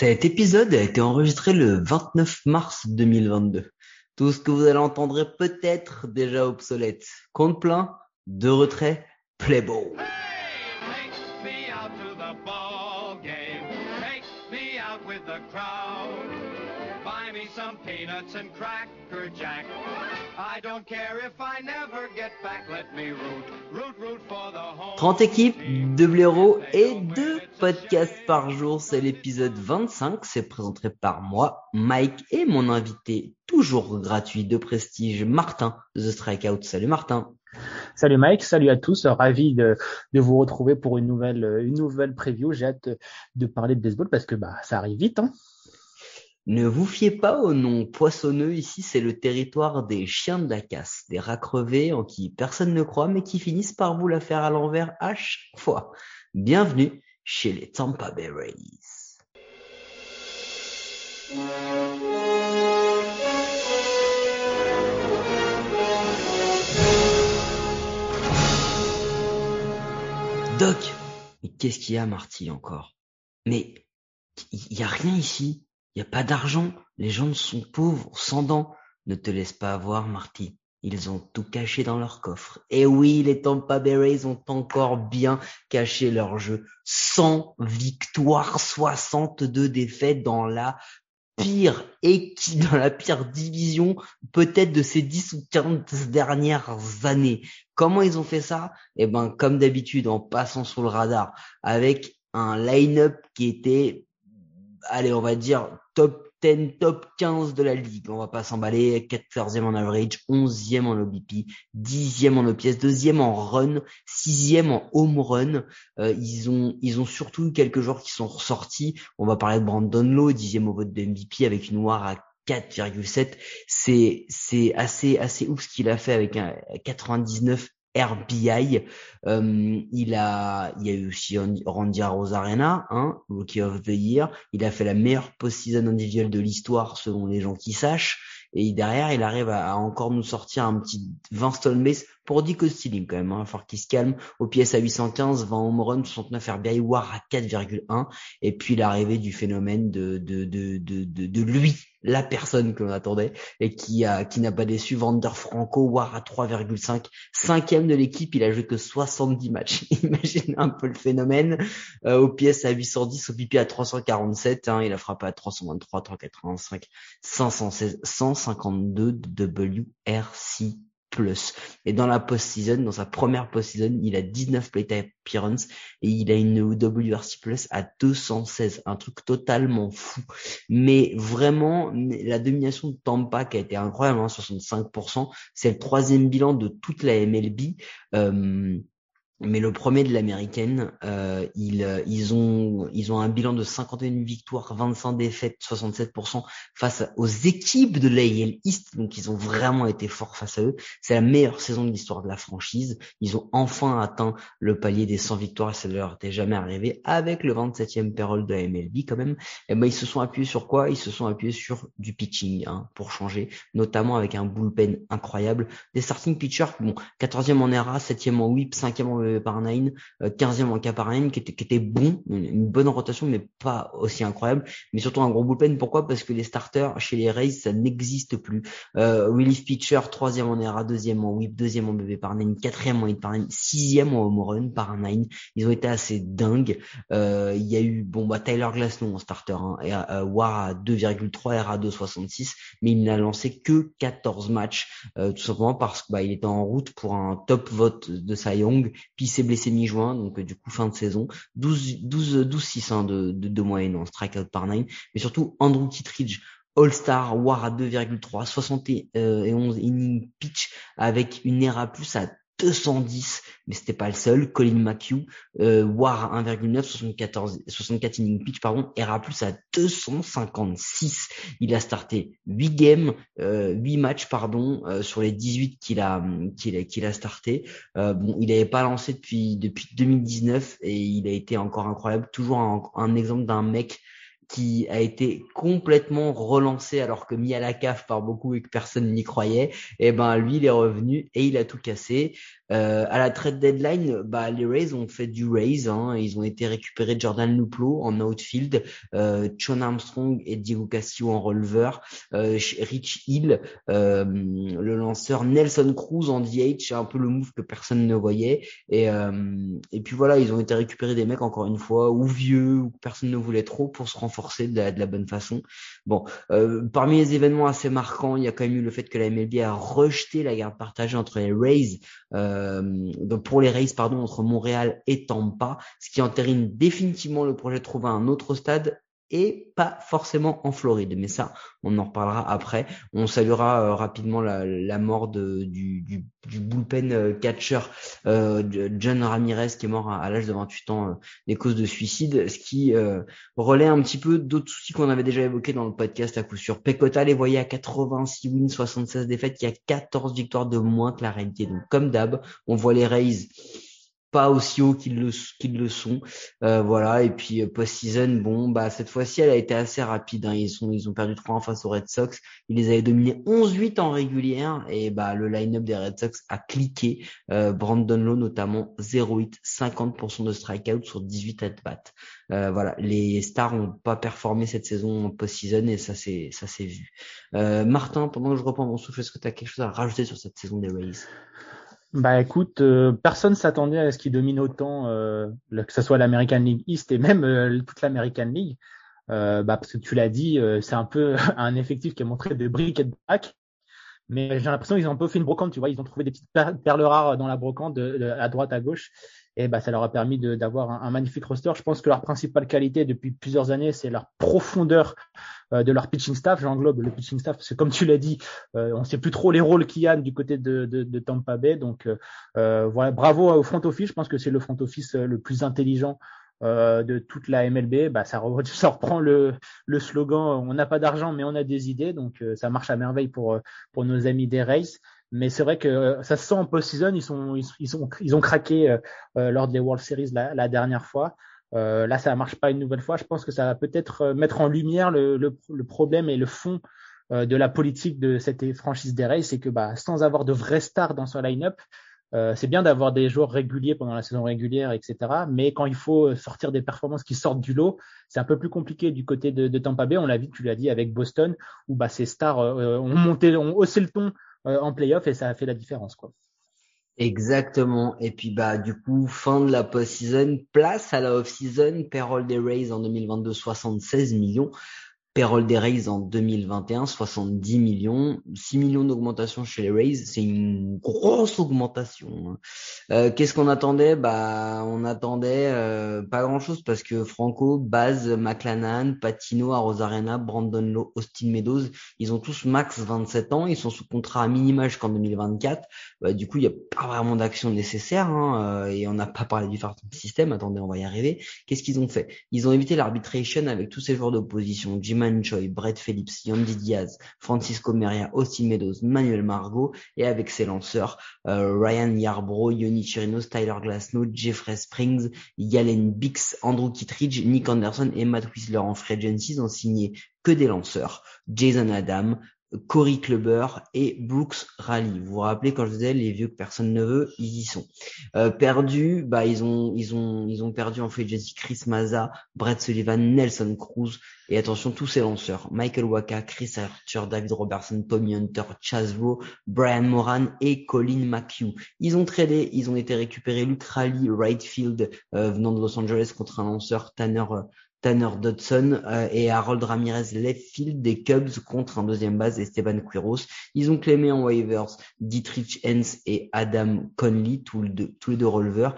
Cet épisode a été enregistré le 29 mars 2022. Tout ce que vous allez entendre est peut-être déjà obsolète. Compte plein, 2 retraits, play ball. I don't care if I never get back, let me root for the home. 30 équipes, 2 blaireaux et 2 podcasts par jour. C'est l'épisode 25, c'est présenté par moi, Mike, et mon invité, toujours gratuit de prestige, Martin, The Strikeout. Salut Martin. Salut Mike, salut à tous, ravi de vous retrouver pour une nouvelle preview. J'ai hâte de parler de baseball parce que ça arrive vite, hein. Ne vous fiez pas au nom poissonneux, ici c'est le territoire des chiens de la casse, des rats crevés en qui personne ne croit mais qui finissent par vous la faire à l'envers à chaque fois. Bienvenue chez les Tampa Bay Rays. Doc, mais qu'est-ce qu'il y a Marty encore? Mais il n'y a rien ici. Il n'y a pas d'argent, les gens sont pauvres, sans dents. Ne te laisse pas avoir, Marty. Ils ont tout caché dans leur coffre. Et oui, les Tampa Bay Rays ont encore bien caché leur jeu. 100 victoires, 62 défaites dans la pire équipe, dans la pire division, peut-être de ces 10 ou 15 dernières années. Comment ils ont fait ça? Eh ben, comme d'habitude, en passant sous le radar, avec un line-up qui était, allez, on va dire top 10, top 15 de la ligue. On va pas s'emballer. 14e en average, 11e en OBP, 10e en OPS, 2e en run, 6e en home run. Ils ont surtout eu quelques joueurs qui sont ressortis. On va parler de Brandon Lowe, 10e au vote de MVP avec une WAR à 4,7. C'est assez ouf ce qu'il a fait avec un 99 RBI. Il y a eu aussi Randy Arozarena, hein, Rookie of the Year. Il a fait la meilleure post-season individuelle de l'histoire, selon les gens qui sachent. Et derrière, il arrive à encore nous sortir un petit Vinston Mace pour Diego Castillo, quand même, hein, fort qu'il se calme. Au pièce à 815, 20 home run, 69 RBI, WAR à 4,1. Et puis l'arrivée du phénomène de lui, la personne que l'on attendait et qui n'a pas déçu, Wander Franco, WAR à 3,5, 5e de l'équipe, il a joué que 70 matchs. Imaginez un peu le phénomène. OPS à 810, OPP à 347, hein, il a frappé à 323, 385, 516, 152 de WRC+. Et dans la post-season, dans sa première post-season, il a 19 plate appearances et il a une WRC+ à 216, un truc totalement fou. Mais vraiment, la domination de Tampa qui a été incroyable, hein, 65%, c'est le 3e bilan de toute la MLB. Mais le premier de l'américaine, ils ont un bilan de 51 victoires, 25 défaites, 67% face aux équipes de l'AL East. Donc, ils ont vraiment été forts face à eux. C'est la meilleure saison de l'histoire de la franchise. Ils ont enfin atteint le palier des 100 victoires. Ça leur était jamais arrivé avec le 27e payroll de la MLB quand même. Et ben, ils se sont appuyés sur quoi? Ils se sont appuyés sur du pitching, hein, pour changer. Notamment avec un bullpen incroyable. Des starting pitchers, bon, 14e en ERA, 7e en WHIP, 5e en par 9, 15e en K par 9, qui était bon, une bonne rotation mais pas aussi incroyable, mais surtout un gros bullpen. Pourquoi? Parce que les starters chez les Rays ça n'existe plus. Relief pitcher 3e en ERA, 2e en WHIP, 2e en BB par 9, 4e en hit par 9, 6e en home run par 9. Ils ont été assez dingues. Il y a eu Tyler Glasnow en starter, hein, WAR à 2,3, ERA 2,66, mais il n'a lancé que 14 matchs, tout simplement parce que il était en route pour un top vote de Cy Young. Puis il s'est blessé mi-juin, donc du coup fin de saison. 12-6 hein, de moyenne en strikeout par 9. Mais surtout Andrew Kittredge, All-Star, WAR à 2,3, 71 innings pitch avec une ERA plus à 210, mais c'était pas le seul. Colin McHugh, WAR à 1,9, 64 innings pitch, pardon, ERA plus à 256. Il a starté 8 matchs, pardon, sur les 18 qu'il a starté. Il avait pas lancé depuis 2019 et il a été encore incroyable. Toujours un exemple d'un mec qui a été complètement relancé alors que mis à la cave par beaucoup et que personne n'y croyait. Et ben lui il est revenu et il a tout cassé. À la trade deadline, les Rays ont fait du Rays. Ils ont été récupérés Jordan Luplow en outfield, Sean Armstrong et Diego Castillo en releveur, Rich Hill, le lanceur, Nelson Cruz en DH, un peu le move que personne ne voyait. Et puis voilà, ils ont été récupérés des mecs, encore une fois, ou vieux, ou que personne ne voulait trop, pour se renforcer de la bonne façon. Parmi les événements assez marquants, il y a quand même eu le fait que la MLB a rejeté la garde partagée entre les Rays, entre Montréal et Tampa, ce qui entérine définitivement le projet de trouver un autre stade et pas forcément en Floride. Mais ça, on en reparlera après. On saluera rapidement la mort du bullpen catcher John Ramirez, qui est mort à l'âge de 28 ans des causes de suicide, ce qui relaie un petit peu d'autres soucis qu'on avait déjà évoqués dans le podcast à coup sûr. Pecota les voyait à 86 wins, 76 défaites, qui a 14 victoires de moins que la réalité. Donc comme d'hab, on voit les Rays pas aussi haut qu'ils le sont, voilà. Et puis post-season, cette fois-ci elle a été assez rapide, ils ont perdu 3-1 face aux Red Sox. Ils les avaient dominés 11-8 en régulière, et le line-up des Red Sox a cliqué, Brandon Lowe notamment, 0-8, 50% de strikeout sur 18 at-bats. Voilà, les stars ont pas performé cette saison en post-season, et ça s'est vu. Martin, pendant que je reprends mon souffle, est-ce que tu as quelque chose à rajouter sur cette saison des Rays? Écoute, personne s'attendait à ce qu'ils dominent autant, que ce soit l'American League East et même toute l'American League, parce que tu l'as dit, c'est un peu un effectif qui a montré de briques et de braques, mais j'ai l'impression qu'ils ont un peu fait une brocante, tu vois, ils ont trouvé des petites perles rares dans la brocante, à droite, à gauche, et ça leur a permis d'avoir un magnifique roster. Je pense que leur principale qualité depuis plusieurs années, c'est leur profondeur de leur pitching staff. J'englobe le pitching staff parce que, comme tu l'as dit, on sait plus trop les rôles qu'il y a du côté de Tampa Bay. Donc voilà, bravo au front office. Je pense que c'est le front office le plus intelligent de toute la MLB. Ça reprend le slogan, on n'a pas d'argent mais on a des idées. Donc ça marche à merveille pour nos amis des Rays. Mais c'est vrai que ça se sent en post-season, ils ont craqué lors des World Series la dernière fois. Là, ça marche pas une nouvelle fois. Je pense que ça va peut-être mettre en lumière le problème et le fond de la politique de cette franchise des Rays, c'est que sans avoir de vrais stars dans son line-up, c'est bien d'avoir des joueurs réguliers pendant la saison régulière, etc. Mais quand il faut sortir des performances qui sortent du lot, c'est un peu plus compliqué du côté de Tampa Bay. On l'a vu, tu l'as dit, avec Boston, où ces stars ont haussé le ton en play-off, et ça a fait la différence, quoi. Exactement. Et puis du coup, fin de la post-season, place à la off-season. Payroll des Rays en 2022, 76 millions. Payroll des Rays en 2021, 70 millions, 6 millions d'augmentation chez les Rays, c'est une grosse augmentation. Qu'est-ce qu'on attendait? On attendait pas grand-chose, parce que Franco, Baz, McClanahan, Patino, Arozarena, Brandon Lowe, Austin Meadows, ils ont tous max 27 ans, ils sont sous contrat à minima jusqu'en 2024. Du coup, il n'y a pas vraiment d'action nécessaire, et on n'a pas parlé du farm system. Attendez, on va y arriver. Qu'est-ce qu'ils ont fait? Ils ont évité l'arbitration avec tous ces joueurs d'opposition: Ji-Man Choi, Brett Phillips, Yandy Diaz, Francisco Mejía, Austin Meadows, Manuel Margot, et avec ses lanceurs Ryan Yarbrough, Yonny Chirinos, Tyler Glasnow, Jeffrey Springs, Yalen Bix, Andrew Kittredge, Nick Anderson et Matt Wisler. En free agency, ils ont signé que des lanceurs: Jason Adam, Corey Kluber et Brooks Raley. Vous vous rappelez, quand je disais les vieux que personne ne veut, ils y sont. Perdus, ils ont perdu en free agency Chris Mazza, Brett Sullivan, Nelson Cruz, et attention, tous ces lanceurs: Michael Wacha, Chris Archer, David Robertson, Tommy Hunter, Chaz Rowe, Brian Moran et Colin McHugh. Ils ont tradé, ils ont été récupérés Luke Raley, right field, venant de Los Angeles, contre un lanceur, Tanner Dodson, et Harold Ramirez, left field, des Cubs, contre un deuxième base, Esteban Quiros. Ils ont clémé en waivers Dietrich Hentz et Adam Conley, tous les deux releveurs.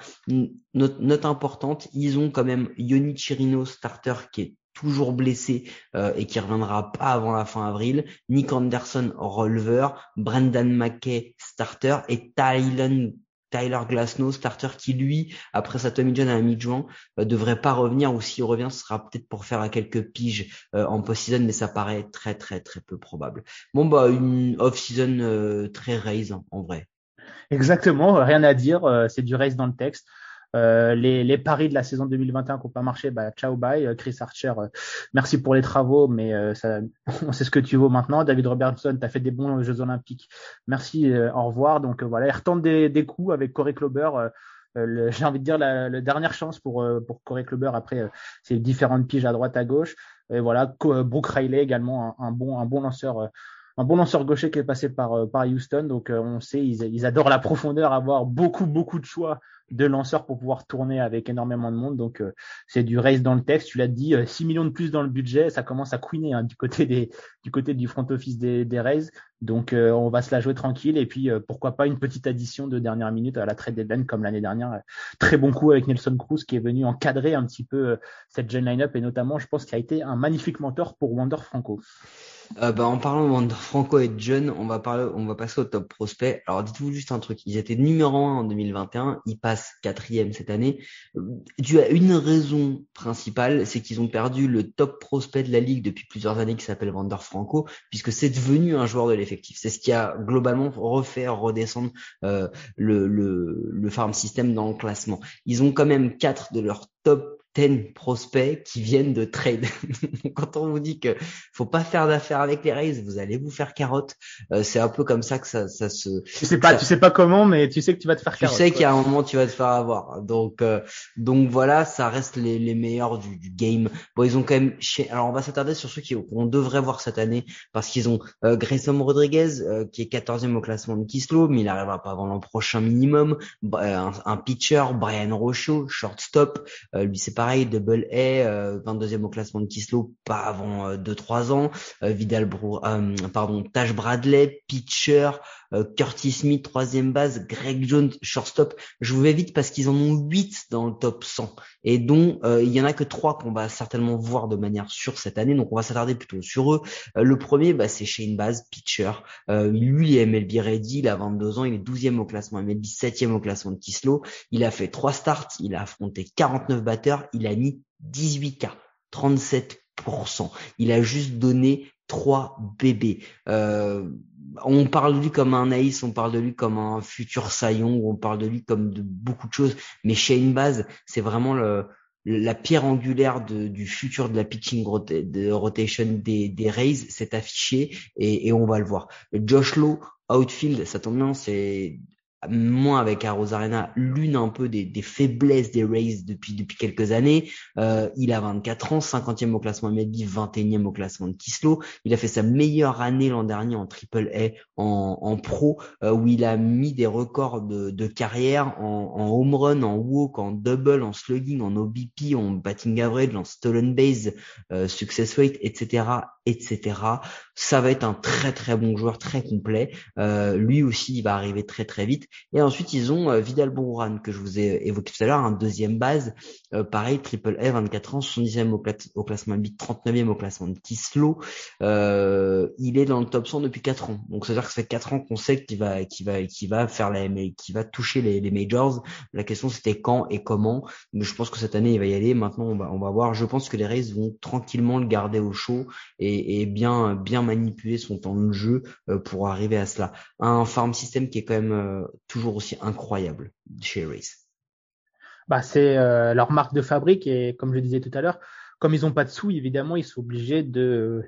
Note importante, ils ont quand même Yonny Chirinos, starter, qui est toujours blessé et qui reviendra pas avant la fin avril, Nick Anderson, releveur, Brendan McKay, starter, et Tyler Glasnow, starter, qui lui, après sa Tommy John à mi-juin, devrait pas revenir, ou s'il revient, ce sera peut-être pour faire à quelques piges en post-season, mais ça paraît très très très peu probable. Une off-season très Rays, en vrai. Exactement, rien à dire, c'est du Rays dans le texte. Les paris de la saison 2021 qui n'ont pas marché, bah, ciao, bye. Chris Archer, merci pour les travaux, mais ça, on sait ce que tu vaux maintenant. David Robertson, tu as fait des bons Jeux Olympiques. Merci, au revoir. Donc voilà, il retente des coups avec Corey Kluber. J'ai envie de dire la dernière chance pour Corey Kluber après ces différentes piges à droite à gauche. Et voilà, Brooks Raley également un bon lanceur, gaucher qui est passé par Houston. Donc on sait ils adorent la profondeur, avoir beaucoup de choix de lanceurs pour pouvoir tourner avec énormément de monde. Donc c'est du race dans le texte. Tu l'as dit, 6 millions de plus dans le budget, ça commence à couiner hein, du côté du front office des Rays. Donc on va se la jouer tranquille et puis pourquoi pas une petite addition de dernière minute à la trade deadline comme l'année dernière. Très bon coup avec Nelson Cruz qui est venu encadrer un petit peu cette jeune line-up et notamment je pense qu'il a été un magnifique mentor pour Wander Franco. En parlant de Wander Franco et de John, on va passer au top prospect. Alors dites-vous juste un truc, ils étaient numéro 1 en 2021, ils passent 4e cette année. Dû à une raison principale, c'est qu'ils ont perdu le top prospect de la ligue depuis plusieurs années qui s'appelle Wander Franco, puisque c'est devenu un joueur de l'effectif. C'est ce qui a globalement redescendre le farm system dans le classement. Ils ont quand même 4 de leurs top 10 prospects qui viennent de trade. Quand on vous dit que faut pas faire d'affaires avec les Rays, vous allez vous faire carotte. C'est un peu comme ça que ça se. Tu sais pas comment, mais tu sais que tu vas te faire carotte. Tu sais qu'il y a un moment tu vas te faire avoir. Donc voilà, ça reste les meilleurs du game. Bon, ils ont quand même. Alors on va s'attarder sur ceux qu'on devrait voir cette année parce qu'ils ont Grayson Rodriguez qui est 14e au classement de Kislo, mais il n'arrivera pas avant l'an prochain minimum. Un pitcher, Brian Rochaud, shortstop, lui c'est pareil, double A, 22e au classement de Kislo, pas avant 2-3 ans. Taj Bradley, pitcher, Curtis Smith, 3e base, Greg Jones, shortstop. Je vous vais vite parce qu'ils en ont 8 dans le top 100 et dont il y en a que 3 qu'on va certainement voir de manière sûre cette année. Donc on va s'attarder plutôt sur eux. Le premier, c'est Shane Baz, pitcher. Lui, il est MLB ready, il a 22 ans, il est 12e au classement MLB, 7e au classement de Kislo. Il a fait 3 starts, il a affronté 49 batteurs, il a mis 18K, 37%. Il a juste donné 3 bébés. On parle de lui comme un ace, on parle de lui comme un futur saillon, on parle de lui comme de beaucoup de choses. Mais Shane Baz, c'est vraiment la pierre angulaire du futur de la pitching rotation des Rays. C'est affiché et on va le voir. Josh Lowe, outfield, ça tombe bien, c'est moins avec Arozarena, l'une un peu des faiblesses des Rays depuis quelques années. Il a 24 ans, 50e au classement MLB, 21e au classement de Kislo. Il a fait sa meilleure année l'an dernier en Triple-A en pro, où il a mis des records de carrière en home run, en walk, en double, en slugging, en OBP, en batting average, en stolen base, success rate, etc. Ça va être un très très bon joueur, très complet. Lui aussi, il va arriver très très vite. Et ensuite, ils ont Vidal Brujan, que je vous ai évoqué tout à l'heure, un 2e base. Pareil, Triple A, 24 ans, 70e au classement MLB, 39e au classement de Kislo. Il est dans le top 100 depuis 4 ans. Donc, c'est-à-dire que ça fait 4 ans qu'on sait qu'il va faire qu'il va toucher les majors. La question, c'était quand et comment. Mais je pense que cette année, il va y aller. Maintenant, on va voir. Je pense que les Rays vont tranquillement le garder au chaud et bien manipuler son temps de jeu pour arriver à cela. Un farm system qui est quand même toujours aussi incroyable chez Rays. C'est leur marque de fabrique et comme je disais tout à l'heure, comme ils n'ont pas de sous, évidemment, ils sont obligés de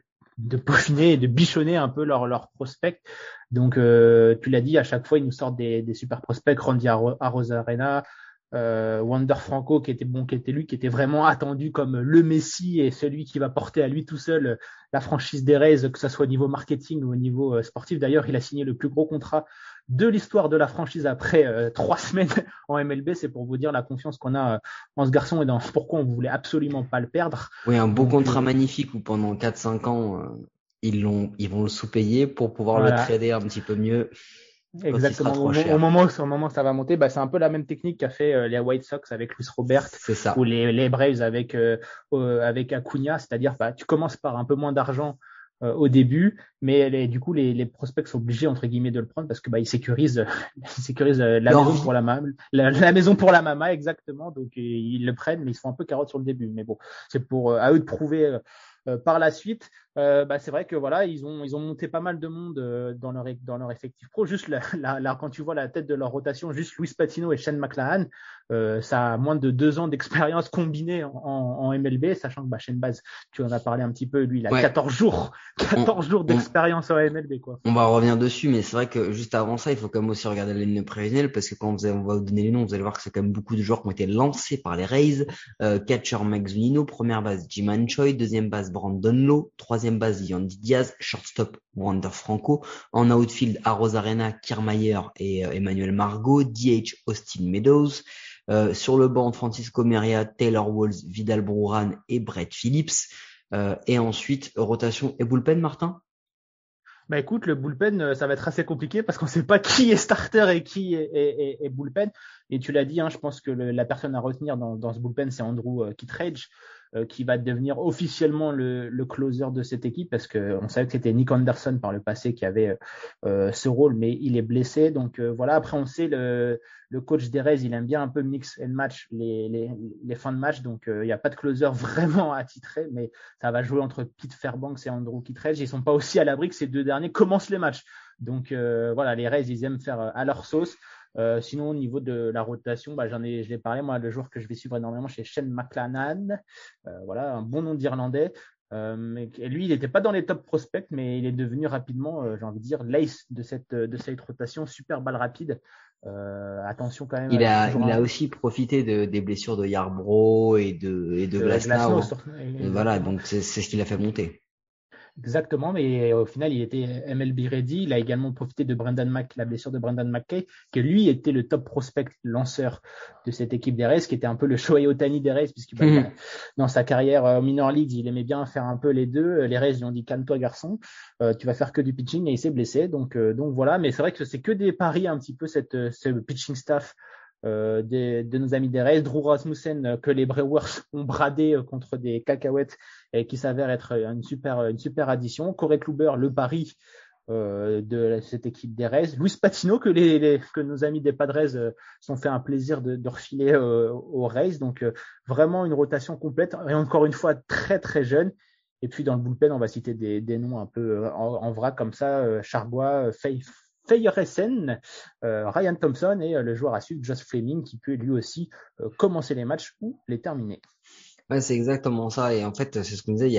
peaufiner et de bichonner un peu leur prospect. Donc, tu l'as dit, à chaque fois, ils nous sortent des super prospects, Randy Arozarena, Wander Franco qui était vraiment attendu comme le Messi et celui qui va porter à lui tout seul la franchise des Rays, que ça soit au niveau marketing ou au niveau sportif. D'ailleurs, il a signé le plus gros contrat de l'histoire de la franchise après 3 semaines en MLB. C'est pour vous dire la confiance qu'on a en ce garçon et dans pourquoi on voulait absolument pas le perdre. Oui, un beau contrat magnifique où pendant 4-5 ans ils vont le sous-payer pour pouvoir le trader un petit peu mieux. Exactement. Au moment où ça va monter, c'est un peu la même technique qu'a fait les White Sox avec Luis Robert, ou les Braves avec Acuña, c'est-à-dire tu commences par un peu moins d'argent au début, mais du coup les prospects sont obligés entre guillemets de le prendre parce que ils sécurisent la maison pour la mama, exactement. Donc ils le prennent, mais ils se font un peu carotte sur le début. Mais bon, c'est à eux de prouver par la suite. C'est vrai que voilà, ils ont monté pas mal de monde dans leur effectif pro. Juste quand tu vois la tête de leur rotation, juste Luis Patino et Shane McClanahan, ça a moins de 2 ans d'expérience combinée en MLB, sachant que Shane Baz, tu en as parlé un petit peu, lui il a 14 jours d'expérience en MLB quoi. On va revenir dessus, mais c'est vrai que juste avant ça, il faut quand même aussi regarder la ligne prévisionnelle, parce que quand on va vous donner les noms, vous allez voir que c'est quand même beaucoup de joueurs qui ont été lancés par les Rays. Catcher Mike Zunino, première base Ji-Man Choi, deuxième base Brandon Lowe, troisième base Yandy Diaz, shortstop Wander Franco, en outfield Arozarena, Kiermaier et Emmanuel Margot, DH Austin Meadows, sur le banc Francisco Mejía, Taylor Walls, Vidal Brujan et Brett Phillips, et ensuite rotation et bullpen, Martin. Écoute, le bullpen, ça va être assez compliqué parce qu'on ne sait pas qui est starter et qui est bullpen. Et tu l'as dit, je pense que la personne à retenir dans ce bullpen, c'est Andrew Kittredge, qui va devenir officiellement le closer de cette équipe, parce qu'on savait que c'était Nick Anderson par le passé qui avait ce rôle, mais il est blessé. Donc voilà, après on sait, le coach des Rays, il aime bien un peu mix and match les fins de match, donc il n'y a pas de closer vraiment attitré, mais ça va jouer entre Pete Fairbanks et Andrew Kittredge. Ils ne sont pas aussi à l'abri que ces 2 derniers commencent les matchs. Donc voilà, les Rays, ils aiment faire à leur sauce. Sinon, au niveau de la rotation, je l'ai parlé, moi, le joueur que je vais suivre énormément, c'est Shane McClanahan. Voilà, un bon nom d'Irlandais. Et lui, il n'était pas dans les top prospects, mais il est devenu rapidement, j'ai envie de dire, l'ace de cette rotation. Super balle rapide. Attention quand même. Il a aussi profité des blessures de Yarbrough et de Glasnow. Voilà, donc c'est ce qui l'a fait monter. Exactement, mais au final, il était MLB ready. Il a également profité de la blessure de Brendan McKay, qui lui était le top prospect lanceur de cette équipe des Rays, qui était un peu le Shohei Ohtani des Rays, puisque dans sa carrière minor league, il aimait bien faire un peu les deux. Les Rays lui ont dit, calme-toi garçon, tu vas faire que du pitching, et il s'est blessé. Donc voilà, mais c'est vrai que c'est que des paris un petit peu ce pitching staff de nos amis des Rays. Drew Rasmussen, que les Brewers ont bradé contre des cacahuètes et qui s'avère être une super addition. Corey Kluber, le pari de cette équipe des Rays. Luis Patino, que que nos amis des Padres sont fait un plaisir de refiler aux Rays. Donc vraiment une rotation complète et encore une fois très très jeune. Et puis dans le bullpen, on va citer des noms un peu en vrac comme ça, Charbois, Feyeressen, Ryan Thompson et le joueur à suivre, Josh Fleming, qui peut lui aussi commencer les matchs ou les terminer. Ouais, c'est exactement ça. Et en fait, c'est ce qu'on disait, il n'y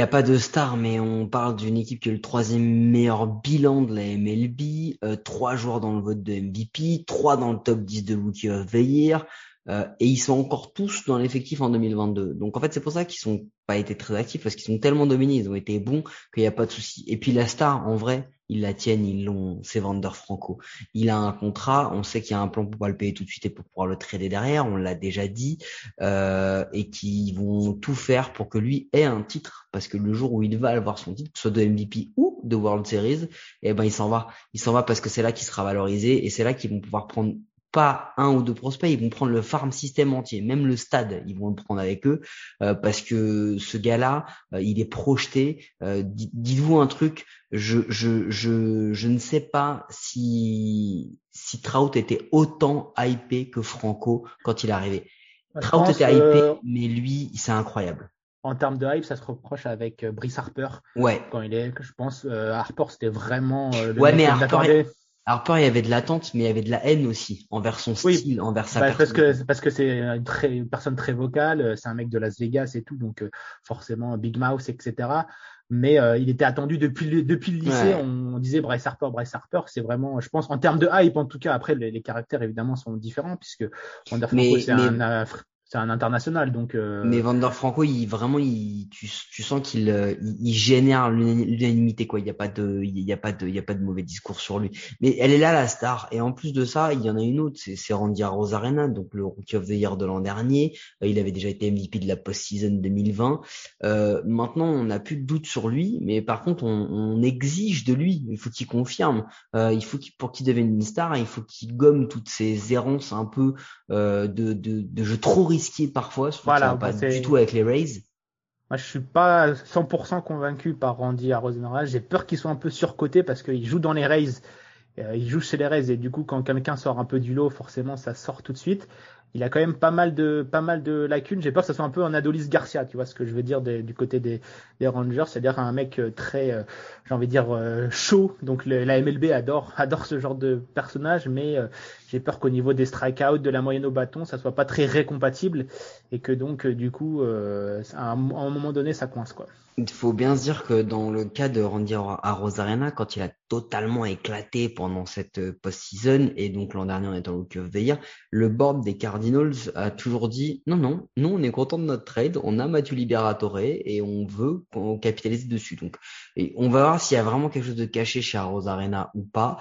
a pas de star, mais on parle d'une équipe qui a le 3e meilleur bilan de la MLB, 3 joueurs dans le vote de MVP, 3 dans le top 10 de Rookie of the Year, et ils sont encore tous dans l'effectif en 2022. Donc en fait, c'est pour ça qu'ils n'ont pas été très actifs, parce qu'ils sont tellement dominés, ils ont été bons qu'il n'y a pas de souci. Et puis la star, en vrai, ils la tiennent, ils l'ont, c'est Wander Franco. Il a un contrat, on sait qu'il y a un plan pour pouvoir le payer tout de suite et pour pouvoir le trader derrière, on l'a déjà dit, et qu'ils vont tout faire pour que lui ait un titre, parce que le jour où il va avoir son titre, soit de MVP ou de World Series, il s'en va parce que c'est là qu'il sera valorisé, et c'est là qu'ils vont pouvoir prendre pas 1 ou 2 prospects, ils vont prendre le farm system entier, même le stade, ils vont le prendre avec eux, parce que ce gars-là, il est projeté. Dites-vous un truc, je ne sais pas si Trout était autant hypé que Franco quand il est arrivé. Trout était hypé, mais lui, c'est incroyable. En termes de hype, ça se reproche avec Bryce Harper. Ouais. Quand je pense, Harper, c'était vraiment le mec qui l'attendait. Harper, il y avait de l'attente, mais il y avait de la haine aussi envers son style, envers sa personne. Parce que c'est une personne très vocale, c'est un mec de Las Vegas et tout, donc forcément Big Mouth, etc. Mais il était attendu depuis le lycée. Ouais. On disait Bryce Harper, c'est vraiment, je pense, en termes de hype en tout cas. Après, les caractères évidemment sont différents, puisque Wander Franco, c'est un international, donc. Mais Wander Franco, tu sens qu'il génère l'unanimité, quoi. Il y a pas de mauvais discours sur lui. Mais elle est là, la star. Et en plus de ça, il y en a une autre, c'est Randy Arozarena, donc le Rookie of the Year de l'an dernier. Il avait déjà été MVP de la post-season 2020. Maintenant, on n'a plus de doute sur lui, mais par contre, on exige de lui. Il faut qu'il confirme. Il faut pour qu'il devienne une star, il faut qu'il gomme toutes ces errances un peu, de jeu trop risqué parfois, je pas du tout avec les Rays. Moi, je suis pas 100% convaincu par Randy Arozarena. J'ai peur qu'il soit un peu surcoté parce qu'il joue dans les Rays, il joue chez les Rays, et du coup, quand quelqu'un sort un peu du lot, forcément, ça sort tout de suite. il a quand même pas mal de lacunes. J'ai peur que ça soit un peu un Adolis Garcia, tu vois ce que je veux dire, du côté des Rangers, c'est-à-dire un mec très, j'ai envie de dire, chaud. Donc la MLB adore ce genre de personnage, mais j'ai peur qu'au niveau des strikeouts, de la moyenne au bâton, ça soit pas très récompatible et que donc du coup, à un moment donné, ça coince quoi. Il faut bien se dire que dans le cas de Randy Arozarena, quand il a totalement éclaté pendant cette post-season, et donc l'an dernier on est en Rookie of the Year, le board des Cardinals a toujours dit non, nous on est content de notre trade, on a Mathieu Liberatore et on veut qu'on capitalise dessus. Donc, et on va voir s'il y a vraiment quelque chose de caché chez Arozarena ou pas,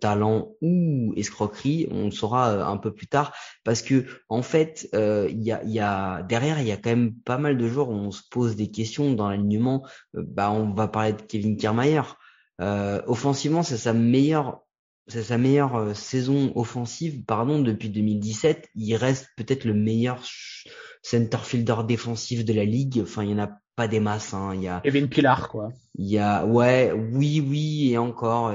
talent ou escroquerie, on le saura un peu plus tard, parce que en fait, il y a derrière, il y a quand même pas mal de joueurs où on se pose des questions dans la ligne. On va parler de Kevin Kiermaier. Offensivement, c'est sa meilleure saison offensive, depuis 2017. Il reste peut-être le meilleur center fielder défensif de la ligue. Enfin, il y en a pas des masses, hein. Il y a Evan Pilar, quoi. Il y a et encore,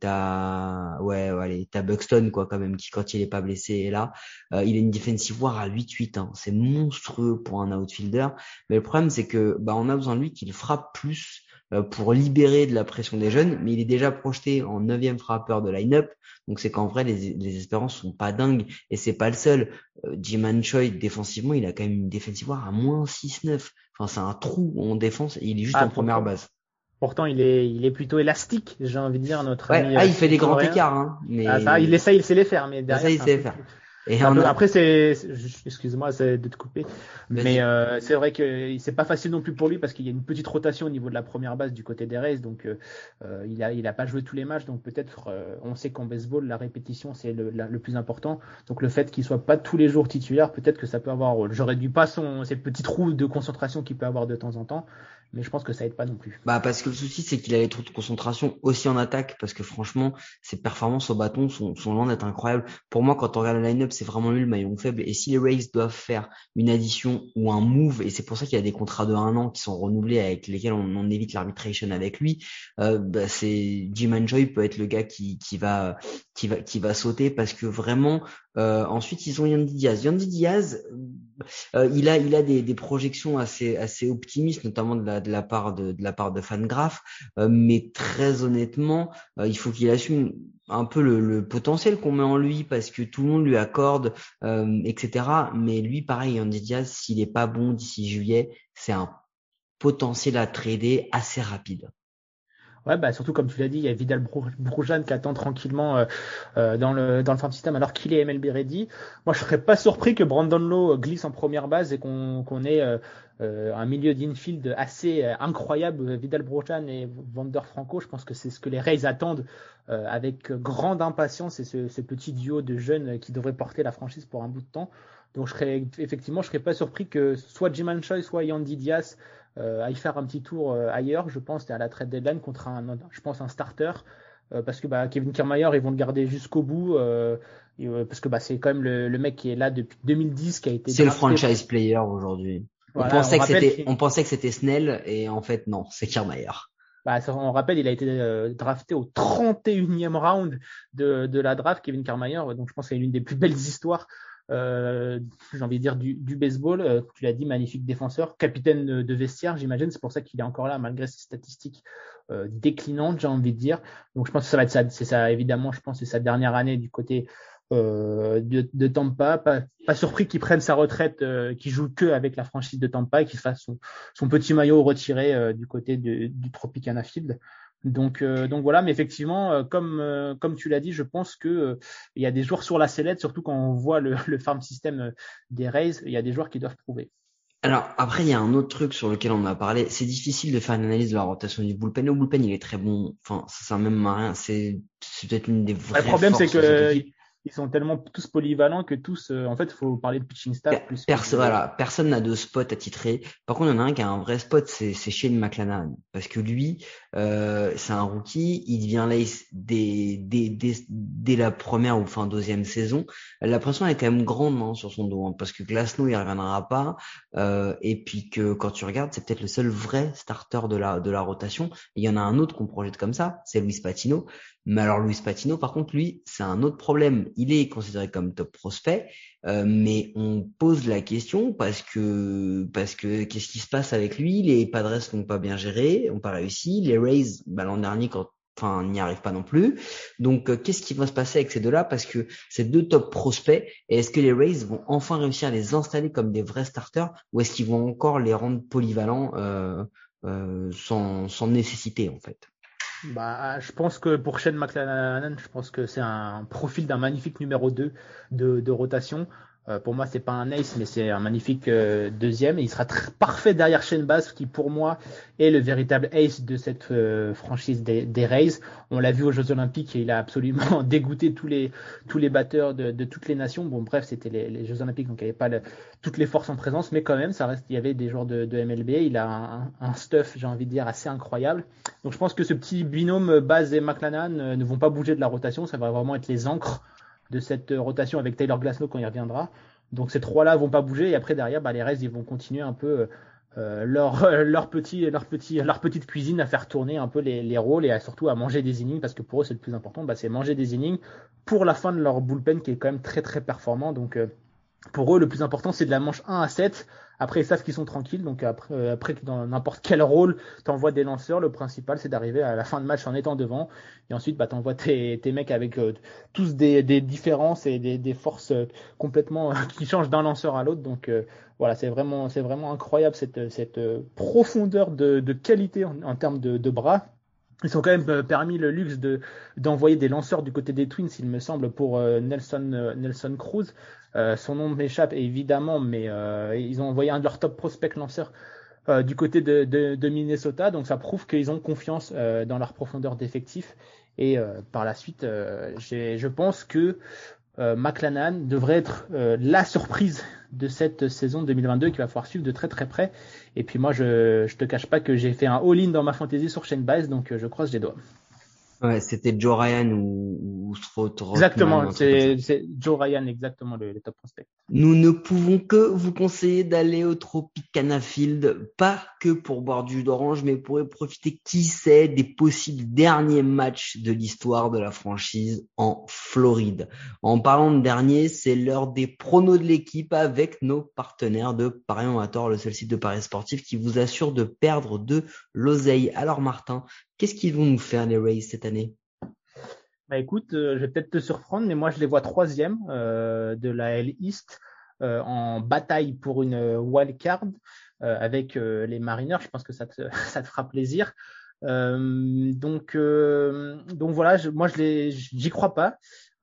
t'as Buxton, quoi, quand même, qui quand il est pas blessé est là. Il a une defensive war à 8-8, hein. C'est monstrueux pour un outfielder. Mais le problème, c'est que on a besoin de lui qu'il frappe plus pour libérer de la pression des jeunes, mais il est déjà projeté en 9e frappeur de line-up, donc c'est qu'en vrai les espérances sont pas dingues, et c'est pas le seul. Ji-Man Choi, défensivement, il a quand même une defensive war à moins 6-9, enfin c'est un trou en défense, et il est juste en première base. Pourtant, il est plutôt élastique, j'ai envie de dire, notre ami. Il fait des grands écarts, hein, mais... il sait les faire, mais derrière... Et après, excuse-moi, c'est de te couper, mais c'est vrai que c'est pas facile non plus pour lui parce qu'il y a une petite rotation au niveau de la première base du côté des Rays, donc il a pas joué tous les matchs, donc peut-être on sait qu'en baseball la répétition c'est le plus important, donc le fait qu'il soit pas tous les jours titulaire, peut-être que ça peut avoir un rôle. Je réduis pas ces petits trous de concentration qu'il peut avoir de temps en temps, mais je pense que ça aide pas non plus. Parce que le souci, c'est qu'il a les trous de concentration aussi en attaque, parce que franchement, ses performances au bâton sont loin d'être incroyables. Pour moi, quand on regarde le line-up, c'est vraiment lui le maillon faible. Et si les Rays doivent faire une addition ou un move, et c'est pour ça qu'il y a des contrats de 1 an qui sont renouvelés avec lesquels on évite l'arbitration avec lui, c'est Ji-Man Choi peut être le gars qui va sauter, parce que vraiment, ensuite ils ont Yandy Diaz. Yandy Diaz, il a des projections assez optimistes, notamment de la part de Fangraph, mais très honnêtement, il faut qu'il assume un peu le potentiel qu'on met en lui, parce que tout le monde lui accorde, etc. Mais lui, pareil, Yandy Diaz, s'il est pas bon d'ici juillet, c'est un potentiel à trader assez rapide. Ouais, surtout comme tu l'as dit, il y a Vidal Brujan qui attend tranquillement dans le farm system alors qu'il est MLB ready. Moi, je serais pas surpris que Brandon Lowe glisse en première base et qu'on ait un milieu d'infield assez incroyable. Vidal Brujan et Wander Franco, je pense que c'est ce que les Rays attendent avec grande impatience, et ce petit duo de jeunes qui devrait porter la franchise pour un bout de temps. Donc je serais pas surpris que soit Ji-Man Choi, soit Yandy Diaz aille faire un petit tour ailleurs, je pense, à la trade deadline, contre un starter, parce que Kevin Kiermaier, ils vont le garder jusqu'au bout, parce que c'est quand même le mec qui est là depuis 2010, qui a été... C'est le franchise player aujourd'hui. Voilà, on pensait que c'était Snell, et en fait non, c'est Kiermaier. On rappelle, il a été drafté au 31e round de la draft, Kevin Kiermaier, donc je pense que c'est l'une des plus belles histoires j'ai envie de dire du baseball. Tu l'as dit, magnifique défenseur, capitaine de vestiaire, j'imagine, c'est pour ça qu'il est encore là malgré ses statistiques déclinantes, j'ai envie de dire. Donc je pense que ça va être ça, c'est ça, évidemment, je pense que c'est sa dernière année du côté de Tampa. Pas surpris qu'il prenne sa retraite, qu'il joue que avec la franchise de Tampa, et qu'il fasse son petit maillot retiré du côté du Tropicana Field. Donc voilà, mais effectivement, comme tu l'as dit, je pense que il y a des joueurs sur la sellette, surtout quand on voit le farm system des Rays, il y a des joueurs qui doivent prouver. Alors après, il y a un autre truc sur lequel on a parlé, c'est difficile de faire une analyse de la rotation du bullpen. Le bullpen, il est très bon, enfin ça sert même à rien, c'est peut-être une des vraies forces. Le problème, c'est que ils sont tellement tous polyvalents que tous, en fait, faut parler de pitching staff. Personne n'a de spot à titrer. Par contre, il y en a un qui a un vrai spot, c'est Shane McClanahan. Parce que lui, c'est un rookie, il devient l'ace dès la première ou deuxième saison. La pression est quand même grande, sur son dos, parce que Glasnow, il reviendra pas, et puis que quand tu regardes, c'est peut-être le seul vrai starter de la rotation. Et il y en a un autre qu'on projette comme ça, c'est Luis Patino. Mais alors Luis Patino, par contre, lui, c'est un autre problème. il est considéré comme top prospect, mais on pose la question parce que qu'est-ce qui se passe avec lui? Les Padres n'ont pas bien géré, n'ont pas réussi. Les Rays, l'an dernier, n'y arrivent pas non plus. Donc, qu'est-ce qui va se passer avec ces deux-là? Parce que ces deux top prospects, et est-ce que les Rays vont enfin réussir à les installer comme des vrais starters, ou est-ce qu'ils vont encore les rendre polyvalents sans nécessité, en fait? Je pense que pour Shane McClanahan, je pense que c'est un profil d'un magnifique numéro 2 de rotation. Pour moi, c'est pas un ace, mais c'est un magnifique deuxième. Et il sera parfait derrière Shane Baz, qui pour moi est le véritable ace de cette franchise des Rays. On l'a vu aux Jeux Olympiques, et il a absolument dégoûté tous les batteurs de toutes les nations. Bon, bref, c'était les Jeux Olympiques, donc il n'y avait pas toutes les forces en présence, mais quand même, ça reste. Il y avait des joueurs de MLB. Il a un stuff, j'ai envie de dire, assez incroyable. Donc, je pense que ce petit binôme Baz et McClanahan ne vont pas bouger de la rotation. Ça va vraiment être les ancres de cette rotation, avec Tyler Glasnow quand il reviendra. Donc ces trois-là vont pas bouger, et après derrière, les Rays, ils vont continuer un peu leur petite cuisine, à faire tourner un peu les rôles, et surtout à manger des innings, parce que pour eux c'est le plus important. C'est manger des innings pour la fin de leur bullpen, qui est quand même très très performant. Donc pour eux le plus important, c'est de la manche 1 à 7. Après, ils savent qu'ils sont tranquilles, donc après dans n'importe quel rôle t'envoies des lanceurs, le principal c'est d'arriver à la fin de match en étant devant, et ensuite t'envoies tes mecs avec tous des différences et des forces complètement qui changent d'un lanceur à l'autre. Donc voilà, c'est vraiment incroyable cette profondeur de qualité en termes de bras. Ils ont quand même permis le luxe d'envoyer des lanceurs du côté des Twins, il me semble, pour Nelson Cruz. Son nom m'échappe évidemment, mais ils ont envoyé un de leurs top prospects lanceurs du côté de Minnesota. Donc ça prouve qu'ils ont confiance dans leur profondeur d'effectif. Et par la suite, je pense que McClanahan devrait être la surprise de cette saison 2022, qu'il va falloir suivre de très très près. Et puis moi, je te cache pas que j'ai fait un all-in dans ma fantasy sur Shane Baz, donc je croise les doigts. Ouais, c'était Joe Ryan ou Stroud. Exactement, c'est Joe Ryan, exactement, le top prospect. Nous ne pouvons que vous conseiller d'aller au Tropicana Field, pas que pour boire du jus d'orange, mais pour y profiter, qui sait, des possibles derniers matchs de l'histoire de la franchise en Floride. En parlant de dernier, c'est l'heure des pronos de l'équipe avec nos partenaires de Parions à tort, le seul site de paris sportifs qui vous assure de perdre de l'oseille. Alors Martin, qu'est-ce qu'ils vont nous faire, les Rays, cette année? Écoute, je vais peut-être te surprendre, mais moi je les vois 3e de la AL East, en bataille pour une wild card avec les Mariners. Je pense que ça te fera plaisir. Donc voilà, moi j'y crois pas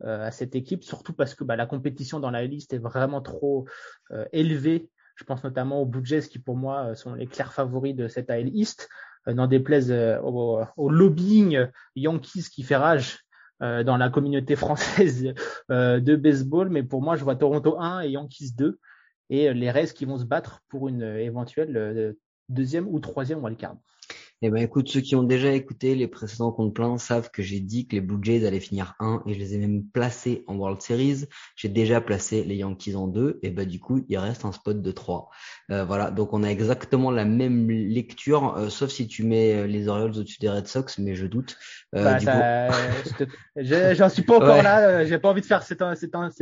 à cette équipe, surtout parce que la compétition dans la AL East est vraiment trop élevée. Je pense notamment aux Blue Jays, qui pour moi sont les clairs favoris de cette AL East. N'en déplaise au lobbying Yankees qui fait rage dans la communauté française de baseball. Mais pour moi, je vois Toronto 1 et Yankees 2, et les Rays qui vont se battre pour une éventuelle 2e ou 3e wildcard. Eh ben écoute, ceux qui ont déjà écouté les précédents comptes pleins savent que j'ai dit que les Blue Jays allaient finir 1, et je les ai même placés en World Series. J'ai déjà placé les Yankees en 2, et du coup, il reste un spot de 3. Voilà, donc on a exactement la même lecture, sauf si tu mets les Orioles au-dessus des Red Sox, mais je doute. J'en suis pas encore là, j'ai pas envie de faire cette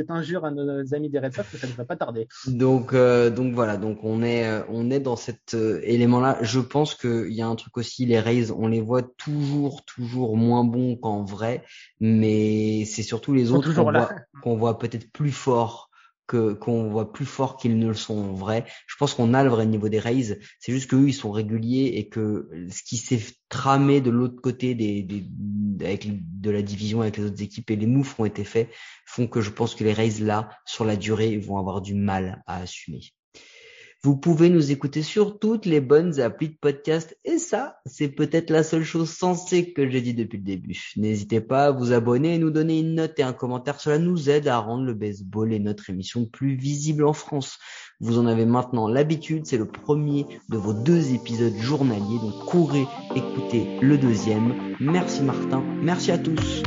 injure à nos amis des Red Sox, ça ne va pas tarder. Donc voilà, donc on est dans cet élément-là. Je pense qu'il y a un truc aussi. Les Rays, on les voit toujours moins bons qu'en vrai, mais c'est surtout les autres qu'on voit peut-être plus forts qu'ils ne le sont en vrai. Je pense qu'on a le vrai niveau des Rays, c'est juste qu'eux, ils sont réguliers, et que ce qui s'est tramé de l'autre côté avec de la division avec les autres équipes, et les moves qui ont été faits, font que je pense que les Rays, là, sur la durée, vont avoir du mal à assumer. Vous pouvez nous écouter sur toutes les bonnes applis de podcast, et ça, c'est peut-être la seule chose sensée que j'ai dit depuis le début. N'hésitez pas à vous abonner et nous donner une note et un commentaire. Cela nous aide à rendre le baseball et notre émission plus visible en France. Vous en avez maintenant l'habitude, c'est le premier de vos 2 épisodes journaliers, donc courez, écoutez le 2e. Merci Martin, merci à tous.